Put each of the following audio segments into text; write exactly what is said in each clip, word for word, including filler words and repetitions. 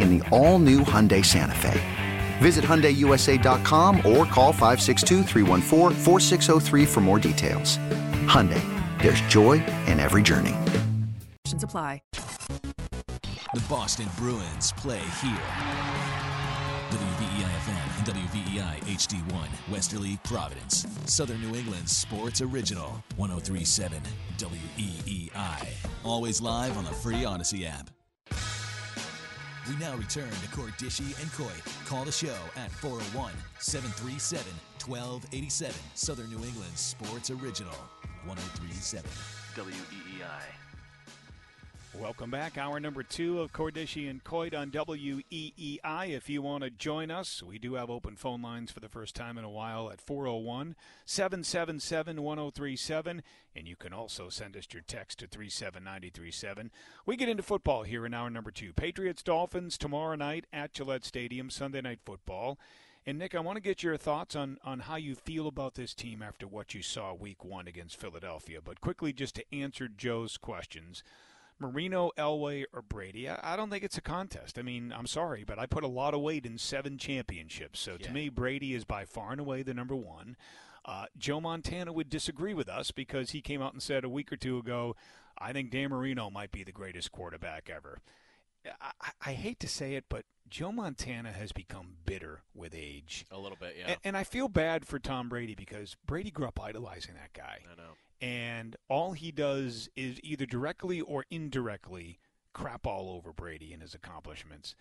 in the all-new Hyundai Santa Fe. Visit Hyundai U S A dot com or call five six two, three one four, four six zero three for more details. Hyundai, there's joy in every journey. Apply. The Boston Bruins play here. W E E I F M and W E E I H D one, Westerly, Providence. Southern New England sports original, one oh three point seven W E E I. Always live on the free Odyssey app. We now return to Cordischi and Coit. Call the show at four oh one, seven three seven, one two eight seven. Southern New England sports original, one oh three point seven W E E I. Welcome back. Hour number two of Cordischi and Coit on W E E I. If you want to join us, we do have open phone lines for the first time in a while at four oh one, seven seven seven, one oh three seven. And you can also send us your text to three seven nine three seven. We get into football here in hour number two. Patriots, Dolphins tomorrow night at Gillette Stadium, Sunday Night Football. And, Nick, I want to get your thoughts on, on how you feel about this team after what you saw week one against Philadelphia. But quickly, just to answer Joe's questions, Marino, Elway, or Brady, I, I don't think it's a contest. I mean, I'm sorry, but I put a lot of weight in seven championships. So, yeah. To me, Brady is by far and away the number one. Uh, Joe Montana would disagree with us because he came out and said a week or two ago, I think Dan Marino might be the greatest quarterback ever. I, I hate to say it, but Joe Montana has become bitter with age. A little bit, yeah. And, and I feel bad for Tom Brady because Brady grew up idolizing that guy. I know. And all he does is either directly or indirectly crap all over Brady and his accomplishments.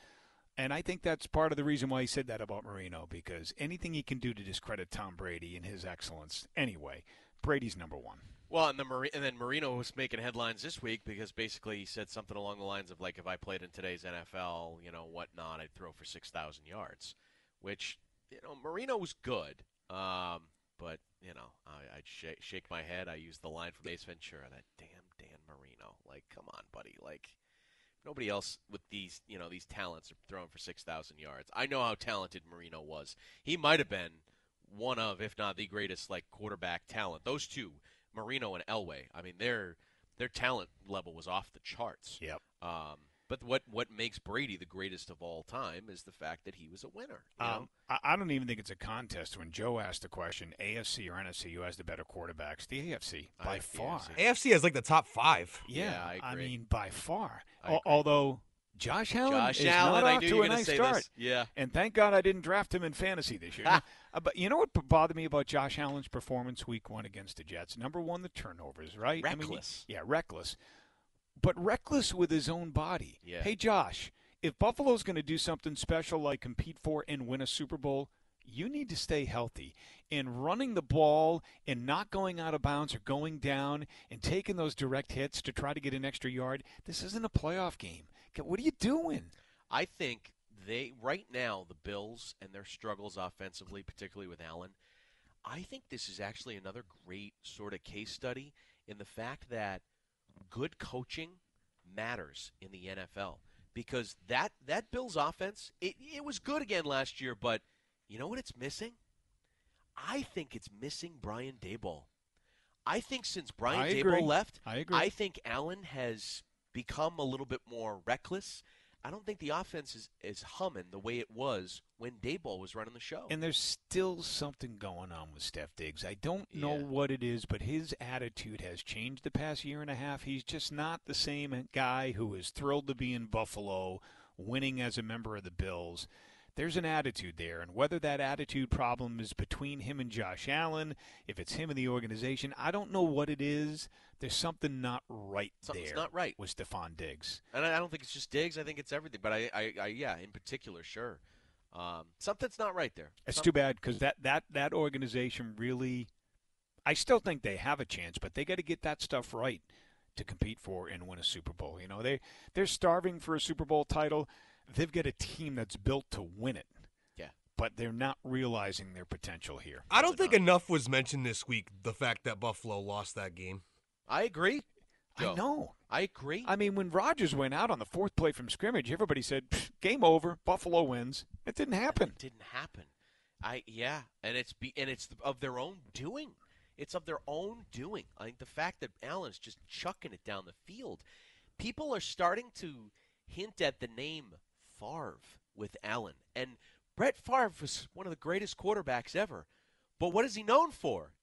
And I think that's part of the reason why he said that about Marino, because anything he can do to discredit Tom Brady and his excellence, anyway, Brady's number one. Well, and, the Mar- and then Marino was making headlines this week because basically he said something along the lines of, like, if I played in today's N F L, you know, whatnot, I'd throw for six thousand yards, which, you know, Marino was good. Um, but, you know, I, I'd sh- shake my head. I used the line from Ace Ventura, that damn Dan Marino. Like, come on, buddy, like... Nobody else with these, you know, these talents are throwing for six thousand yards. I know how talented Marino was. He might have been one of, if not the greatest, like, quarterback talent. Those two, Marino and Elway, I mean, their their talent level was off the charts. Yep. Um, but what, what makes Brady the greatest of all time is the fact that he was a winner. You know? um, I don't even think it's a contest. When Joe asked the question, A F C or N F C, who has the better quarterbacks? The A F C, by far. A F C has, like, the top five. Yeah, yeah I agree. I mean, by far. Al- although Josh Allen Josh is Allen, not off to a nice start. This. Yeah. And thank God I didn't draft him in fantasy this year. Uh, but you know what bothered me about Josh Allen's performance week one against the Jets? Number one, the turnovers, right? Reckless. I mean, yeah, reckless. But reckless with his own body. Yeah. Hey, Josh, if Buffalo's going to do something special like compete for and win a Super Bowl, you need to stay healthy. And running the ball and not going out of bounds or going down and taking those direct hits to try to get an extra yard, this isn't a playoff game. What are you doing? I think they right now, the Bills and their struggles offensively, particularly with Allen, I think this is actually another great sort of case study in the fact that good coaching matters in the N F L because that, that Bills offense, it, it was good again last year, but you know what it's missing? I think it's missing Brian Daboll. I think since Brian I Daboll agree. left, I, agree. I think Allen has become a little bit more reckless. I don't think the offense is, is humming the way it was when Daboll was running the show. And there's still something going on with Steph Diggs. I don't know yeah. what it is, but his attitude has changed the past year and a half. He's just not the same guy who is thrilled to be in Buffalo, winning as a member of the Bills. There's an attitude there, and whether that attitude problem is between him and Josh Allen, if it's him and the organization, I don't know what it is. There's something not right Something's there not right. with Stephon Diggs. And I don't think it's just Diggs. I think it's everything. But, I, I, I yeah, in particular, sure. Um, something's not right there. It's Something. too bad because that, that, that organization really – I still think they have a chance, but they got to get that stuff right to compete for and win a Super Bowl. You know, they, they're starving for a Super Bowl title. They've got a team that's built to win it. Yeah. But they're not realizing their potential here. I don't think enough was mentioned this week, the fact that Buffalo lost that game. I agree. Joe. I know. I agree. I mean, when Rodgers went out on the fourth play from scrimmage, everybody said, game over, Buffalo wins. It didn't happen. It didn't happen. I Yeah, and it's be, and it's of their own doing. It's of their own doing. I think the fact that Allen's just chucking it down the field, people are starting to hint at the name Favre with Allen. And Brett Favre was one of the greatest quarterbacks ever. But what is he known for?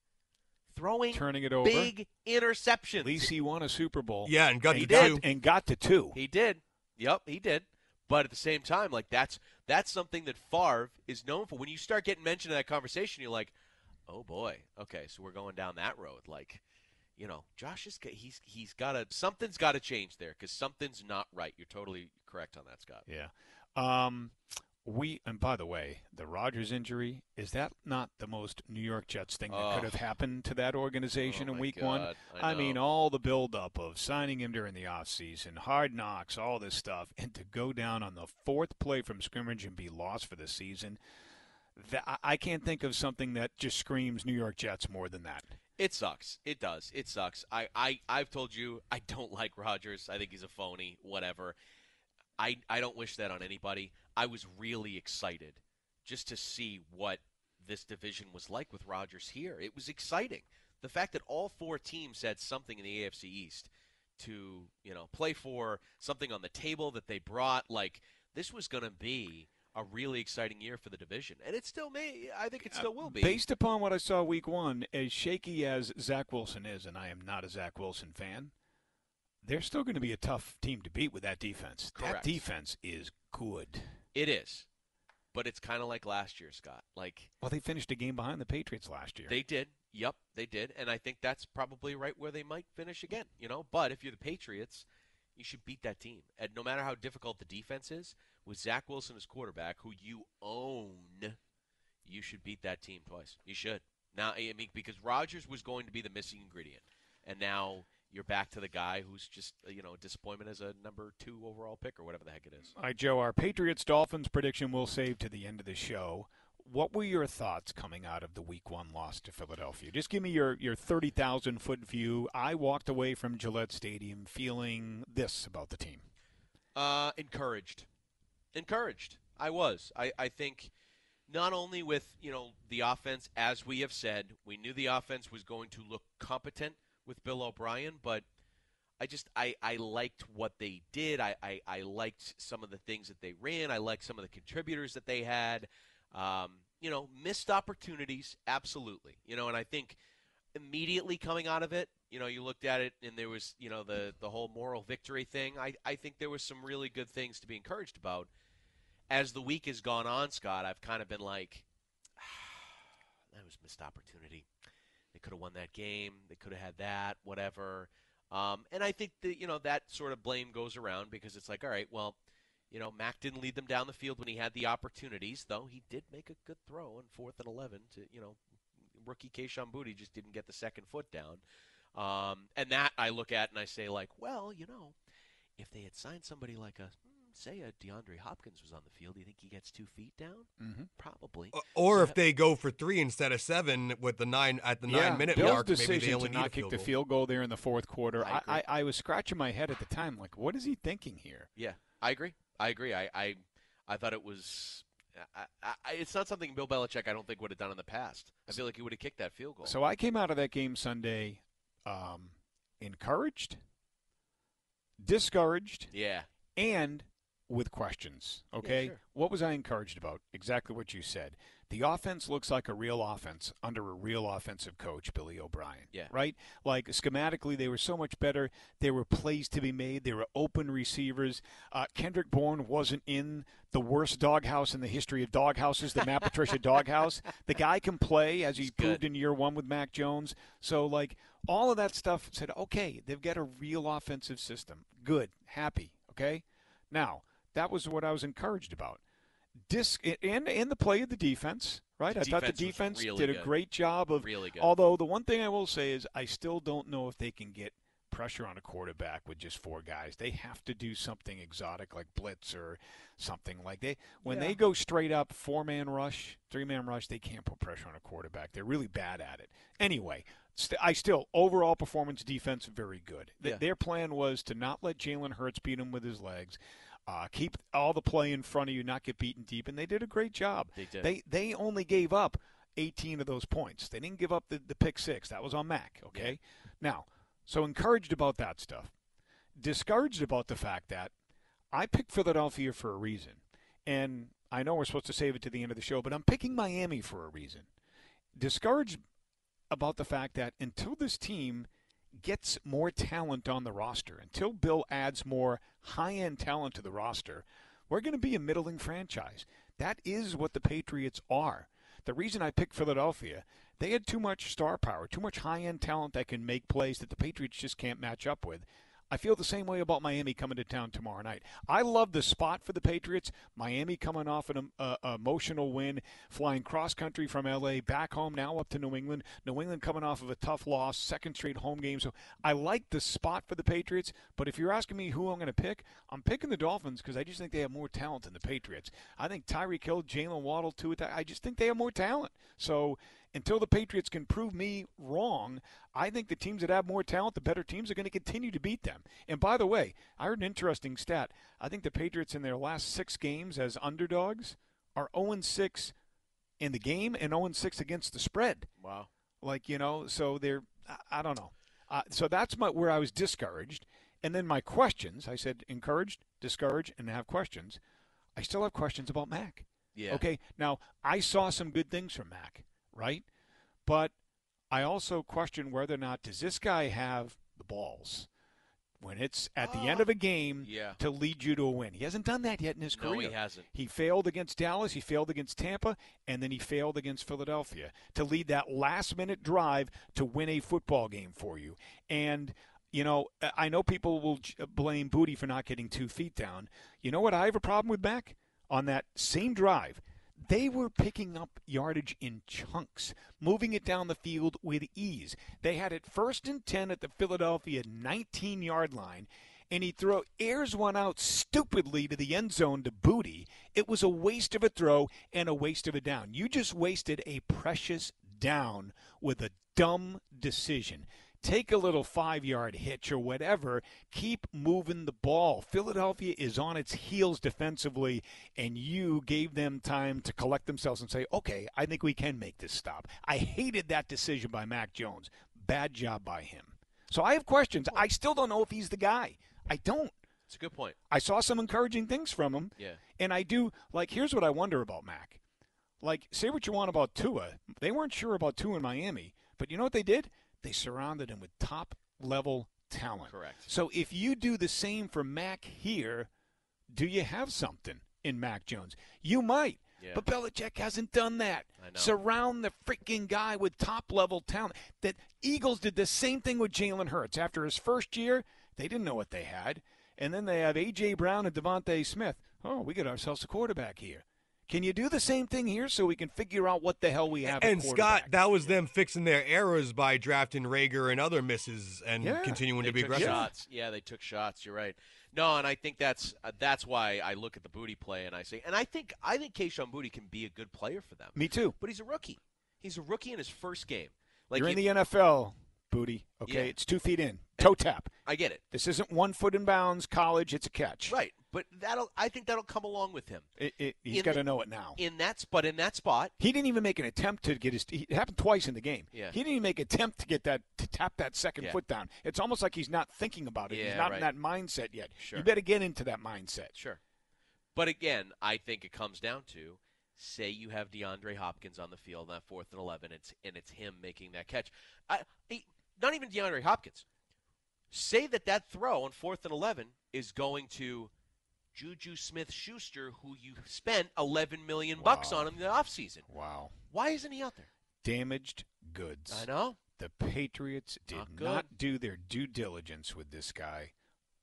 Throwing Turning it over. big interceptions. At least he won a Super Bowl. Yeah, and got and to two. And got to two. He did. Yep, he did. But at the same time, like that's that's something that Favre is known for. When you start getting mentioned in that conversation, you're like, oh boy, okay, so we're going down that road. Like, you know, Josh is he's he's got to something's got to change there because something's not right. You're totally correct on that, Scott. Yeah. Um, we and by the way, the Rodgers injury, is that not the most New York Jets thing that oh. could have happened to that organization oh in Week God. One? I, I mean, all the buildup of signing him during the offseason, hard knocks, all this stuff, and to go down on the fourth play from scrimmage and be lost for the season. That, I can't think of something that just screams New York Jets more than that. It sucks. It does. It sucks. I, I, I've told you I don't like Rodgers. I think he's a phony, whatever. I, I don't wish that on anybody. I was really excited just to see what this division was like with Rodgers here. It was exciting. The fact that all four teams had something in the A F C East to, you know, play for, something on the table that they brought, like this was going to be a really exciting year for the division. And it still may. I think it still will be. Based upon what I saw week one, as shaky as Zach Wilson is, and I am not a Zach Wilson fan, they're still going to be a tough team to beat with that defense. Correct. That defense is good. It is. But it's kind of like last year, Scott. Like, well, they finished a game behind the Patriots last year. They did. Yep, they did. And I think that's probably right where they might finish again. You know, but if you're the Patriots, you should beat that team. And no matter how difficult the defense is, with Zach Wilson as quarterback, who you own, you should beat that team twice. You should. Now, I mean, because Rodgers was going to be the missing ingredient. And now you're back to the guy who's just, you know, disappointment as a number two overall pick or whatever the heck it is. All right, Joe, our Patriots-Dolphins prediction we'll save to the end of the show. What were your thoughts coming out of the week one loss to Philadelphia? Just give me your, your thirty thousand foot view. I walked away from Gillette Stadium feeling this about the team. Uh, encouraged. Encouraged. I was. I, I think not only with, you know, the offense, as we have said, we knew the offense was going to look competent with Bill O'Brien, but I just I, I liked what they did. I, I, I liked some of the things that they ran. I liked some of the contributors that they had. Um, you know, missed opportunities, absolutely. You know, and I think immediately coming out of it, you know, you looked at it and there was, you know, the, the whole moral victory thing. I, I think there was some really good things to be encouraged about. As the week has gone on, Scott, I've kind of been like, ah, that was missed opportunity. They could have won that game. They could have had that, whatever. Um, and I think that, you know, that sort of blame goes around because it's like, all right, well, you know, Mac didn't lead them down the field when he had the opportunities, though he did make a good throw on fourth and eleven to, you know, rookie Kayshon Boutte just didn't get the second foot down. Um, and that I look at and I say, like, well, you know, if they had signed somebody like a, say a DeAndre Hopkins was on the field, do you think he gets two feet down? Mm-hmm. Probably. Or, or so if that, they go for three instead of seven with the nine at the yeah, nine-minute mark, maybe they only to not kick the field goal there in the fourth quarter. I, I, I, I was scratching my head at the time, like, what is he thinking here? Yeah, I agree. I agree. I, I I thought it was I, I, it's not something Bill Belichick, I don't think, would have done in the past. I feel like he would have kicked that field goal. So I came out of that game Sunday um, encouraged, discouraged, yeah, and with questions, okay? Yeah, sure. What was I encouraged about? Exactly what you said. The offense looks like a real offense under a real offensive coach, Billy O'Brien, yeah, right? Like, schematically, they were so much better. There were plays to be made. There were open receivers. Uh, Kendrick Bourne wasn't in the worst doghouse in the history of doghouses, the Matt Patricia doghouse. The guy can play, as he proved in year one with Mac Jones. So, like, all of that stuff said, okay, they've got a real offensive system. Good. Happy. Okay? Now, that was what I was encouraged about. Disc and and the play of the defense, right? The I defense thought the defense really did a good. great job of. Really good. Although the one thing I will say is I still don't know if they can get pressure on a quarterback with just four guys. They have to do something exotic like blitz or something like they when yeah. they go straight up four man rush, three man rush. They can't put pressure on a quarterback. They're really bad at it. Anyway, st- I still overall performance defense very good. Th- yeah. Their plan was to not let Jalen Hurts beat him with his legs. Uh, keep all the play in front of you, not get beaten deep, and they did a great job. They did. They, they only gave up eighteen of those points. They didn't give up the, the pick six. That was on Mac, okay? Yeah. Now, so encouraged about that stuff. Discouraged about the fact that I picked Philadelphia for a reason, and I know we're supposed to save it to the end of the show, but I'm picking Miami for a reason. Discouraged about the fact that until this team gets more talent on the roster, until Bill adds more high-end talent to the roster, we're going to be a middling franchise. That is what the Patriots are. The reason I picked Philadelphia, they had too much star power, too much high-end talent that can make plays that the Patriots just can't match up with. I feel the same way about Miami coming to town tomorrow night. I love the spot for the Patriots. Miami coming off an uh, emotional win, flying cross-country from L A back home, now up to New England. New England coming off of a tough loss, second straight home game. So I like the spot for the Patriots, but if you're asking me who I'm going to pick, I'm picking the Dolphins because I just think they have more talent than the Patriots. I think Tyreek Hill, Jalen Waddle, Tua, I just think they have more talent. So until the Patriots can prove me wrong, I think the teams that have more talent, the better teams, are going to continue to beat them. And by the way, I heard an interesting stat. I think the Patriots in their last six games as underdogs are oh and six in the game and oh and six against the spread. Wow. Like, you know, so they're – I don't know. Uh, so that's my where I was discouraged. And then my questions, I said encouraged, discouraged, and have questions. I still have questions about Mac. Yeah. Okay. Now, I saw some good things from Mac, right? But I also question whether or not does this guy have the balls when it's at the end of a game yeah. to lead you to a win. He hasn't done that yet in his career. No, he hasn't. He failed against Dallas, he failed against Tampa, and then he failed against Philadelphia to lead that last-minute drive to win a football game for you. And, you know, I know people will blame Boutte for not getting two feet down. You know what I have a problem with Mac? On that same drive, they were picking up yardage in chunks, moving it down the field with ease. They had it first and ten at the Philadelphia nineteen-yard line, and he throw airs one out stupidly to the end zone to Boutte. It was a waste of a throw and a waste of a down. You just wasted a precious down with a dumb decision. Take a little five-yard hitch or whatever. Keep moving the ball. Philadelphia is on its heels defensively, and you gave them time to collect themselves and say, okay, I think we can make this stop. I hated that decision by Mac Jones. Bad job by him. So I have questions. I still don't know if he's the guy. I don't. It's a good point. I saw some encouraging things from him. Yeah. And I do, like, here's what I wonder about Mac. Like, say what you want about Tua. They weren't sure about Tua in Miami, but you know what they did? They surrounded him with top-level talent. Correct. So if you do the same for Mac here, do you have something in Mac Jones? You might, yeah. But Belichick hasn't done that. I know. Surround the freaking guy with top-level talent. The Eagles did the same thing with Jalen Hurts. After his first year, they didn't know what they had. And then they have A J. Brown and Devontae Smith. Oh, we got ourselves a quarterback here. Can you do the same thing here so we can figure out what the hell we have? And, Scott, that was them fixing their errors by drafting Reagor and other misses and yeah. continuing they to be aggressive. Shots. Yeah, they took shots. You're right. No, and I think that's uh, that's why I look at the Boutte play and I say, and I think I think Kayshon Boutte can be a good player for them. Me too. But he's a rookie. He's a rookie in his first game. Like You're in he, the N F L, Boutte. Okay, yeah. It's two feet in. Toe and tap. I get it. This isn't one foot in bounds, college. It's a catch. Right. But that'll, I think that'll come along with him. It, it, he's got to know it now. In that, but in that spot, he didn't even make an attempt to get his. It happened twice in the game. Yeah. He didn't even make an attempt to get that to tap that second yeah. foot down. It's almost like he's not thinking about it. Yeah, he's not right. in that mindset yet. Sure. You better get into that mindset. Sure. But again, I think it comes down to, say you have DeAndre Hopkins on the field on that fourth and eleven. It's and it's him making that catch. I, he, not even DeAndre Hopkins. Say that that throw on fourth and eleven is going to Juju Smith-Schuster, who you spent eleven million dollars wow. bucks on in the offseason. Wow. Why isn't he out there? Damaged goods. I know. The Patriots did not, not do their due diligence with this guy.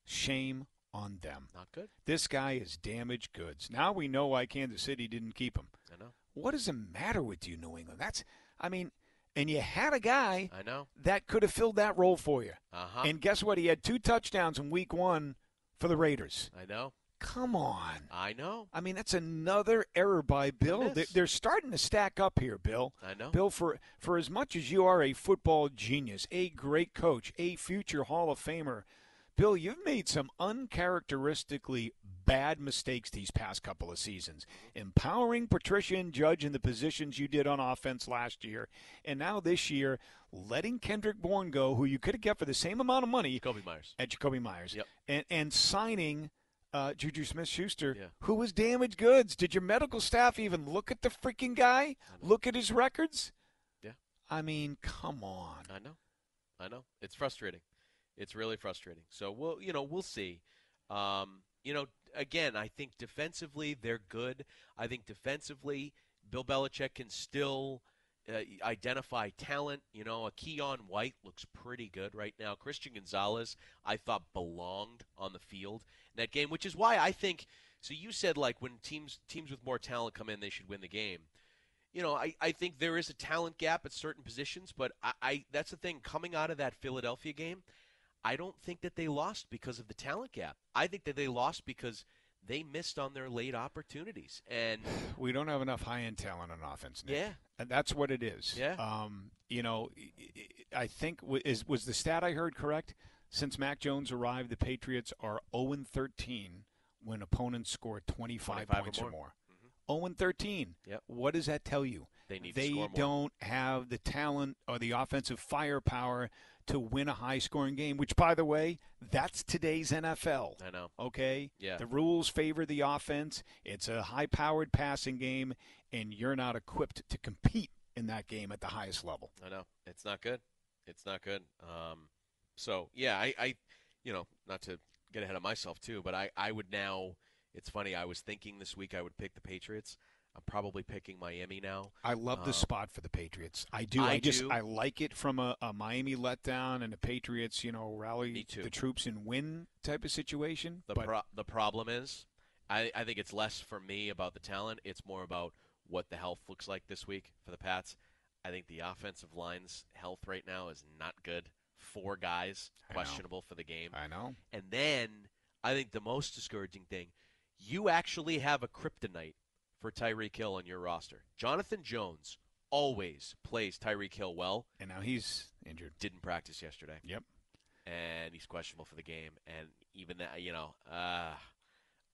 Shame on them. Not good. This guy is damaged goods. Now we know why Kansas City didn't keep him. I know. What does the matter with you, New England? That's, I mean, and you had a guy I know. that could have filled that role for you. Uh-huh. And guess what? He had two touchdowns in week one for the Raiders. I know. Come on. I know. I mean, that's another error by Bill. They're starting to stack up here, Bill. I know. Bill, for, for as much as you are a football genius, a great coach, a future Hall of Famer, Bill, you've made some uncharacteristically bad mistakes these past couple of seasons. Empowering Patricia and Judge in the positions you did on offense last year, and now this year, letting Kendrick Bourne go, who you could have got for the same amount of money. Jacoby Myers. At Jacoby Myers. Yep. And, and signing... Uh, Juju Smith-Schuster, yeah. who was damaged goods. Did your medical staff even look at the freaking guy? Look at his records? Yeah. I mean, come on. I know. I know. It's frustrating. It's really frustrating. So, we'll, you know, we'll see. Um, you know, again, I think defensively they're good. I think defensively Bill Belichick can still uh, identify talent. You know, a Keon White looks pretty good right now. Christian Gonzalez, I thought, belonged on the field that game, which is why I think, so you said like when teams teams with more talent come in, they should win the game. You know, I, I think there is a talent gap at certain positions, but I, I that's the thing. Coming out of that Philadelphia game, I don't think that they lost because of the talent gap. I think that they lost because they missed on their late opportunities. And we don't have enough high-end talent on offense, Nick. Yeah. And that's what it is. Yeah. Um, you know, I think, is was the stat I heard correct? Since Mac Jones arrived, the Patriots are zero and thirteen when opponents score twenty-five, twenty-five points or more. Or more. Mm-hmm. zero and thirteen. Yep. What does that tell you? They need they to score more. They don't have the talent or the offensive firepower to win a high-scoring game, which, by the way, that's today's N F L. I know. Okay? Yeah. The rules favor the offense. It's a high-powered passing game, and you're not equipped to compete in that game at the highest level. I know. It's not good. It's not good. Um So, yeah, I, I, you know, not to get ahead of myself, too, but I, I would now, it's funny, I was thinking this week I would pick the Patriots. I'm probably picking Miami now. I love um, the spot for the Patriots. I do. I, I just, do. I like it from a, a Miami letdown and the Patriots, you know, rally the troops and win type of situation. The, pro- the problem is, I, I think it's less for me about the talent. It's more about what the health looks like this week for the Pats. I think the offensive line's health right now is not good. Four guys questionable for the game. I know. And then I think the most discouraging thing, you actually have a kryptonite for Tyreek Hill on your roster. Jonathan Jones always plays Tyreek Hill well. And now he's injured. Didn't practice yesterday. Yep. And he's questionable for the game. And even that, you know, uh,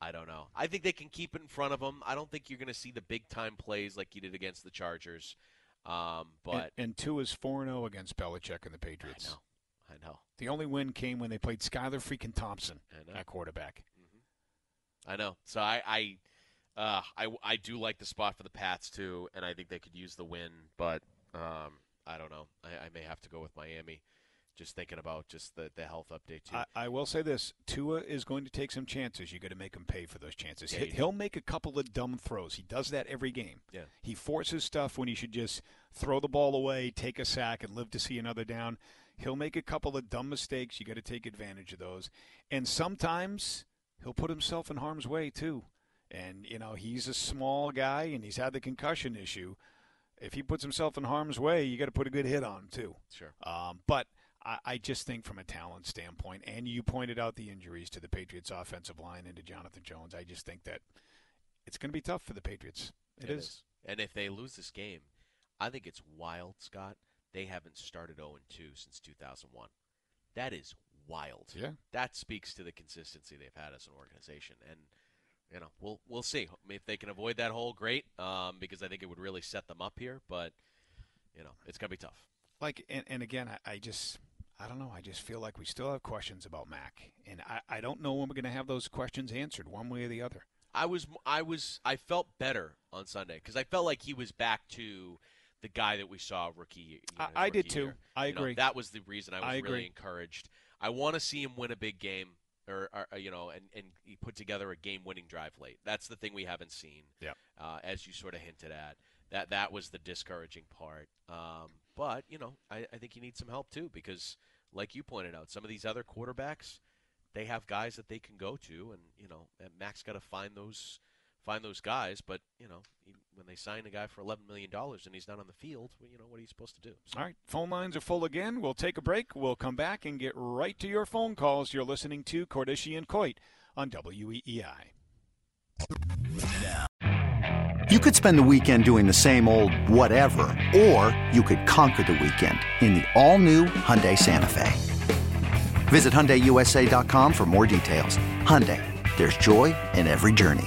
I don't know. I think they can keep it in front of him. I don't think you're going to see the big-time plays like you did against the Chargers. Um, but And, and Tua is four and oh against Belichick and the Patriots. I know. I know. The only win came when they played Skylar freaking Thompson at quarterback. Mm-hmm. I know. So I I, uh, I I do like the spot for the Pats, too, and I think they could use the win. But um, I don't know. I, I may have to go with Miami, just thinking about just the, the health update, too. I, I will say this. Tua is going to take some chances. You've got to make him pay for those chances. Yeah, he, he'll make a couple of dumb throws. He does that every game. Yeah. He forces stuff when he should just throw the ball away, take a sack, and live to see another down. He'll make a couple of dumb mistakes. You got to take advantage of those. And sometimes he'll put himself in harm's way, too. And, you know, he's a small guy, and he's had the concussion issue. If he puts himself in harm's way, you got to put a good hit on him, too. Sure. Um, but I, I just think from a talent standpoint, and you pointed out the injuries to the Patriots' offensive line and to Jonathan Jones, I just think that it's going to be tough for the Patriots. It, it is. is. And if they lose this game, I think it's wild, Scott. They haven't started oh and two since two thousand one. That is wild. Yeah. That speaks to the consistency they've had as an organization. And, you know, we'll we'll see. If they can avoid that hole, great, um, because I think it would really set them up here. But, you know, it's going to be tough. Like, and, and again, I, I just – I don't know. I just feel like we still have questions about Mac, and I, I don't know when we're going to have those questions answered one way or the other. I was I was I felt better on Sunday because I felt like he was back to the guy that we saw rookie. You know, I, I rookie did too. Year. I you agree. Know, that was the reason I was I really encouraged. I want to see him win a big game, or, or you know, and and he put together a game-winning drive late. That's the thing we haven't seen. Yeah. Uh, as you sort of hinted at, that that was the discouraging part. Um, But, you know, I, I think he needs some help, too, because, like you pointed out, some of these other quarterbacks, they have guys that they can go to, and, you know, and Mac's got to find those find those guys. But, you know, he, when they sign a guy for eleven million dollars and he's not on the field, well, you know, what are you supposed to do? So. All right. Phone lines are full again. We'll take a break. We'll come back and get right to your phone calls. You're listening to Cordischi and Coit on W E E I. Now. You could spend the weekend doing the same old whatever, or you could conquer the weekend in the all-new Hyundai Santa Fe. Visit Hyundai U S A dot com for more details. Hyundai, there's joy in every journey.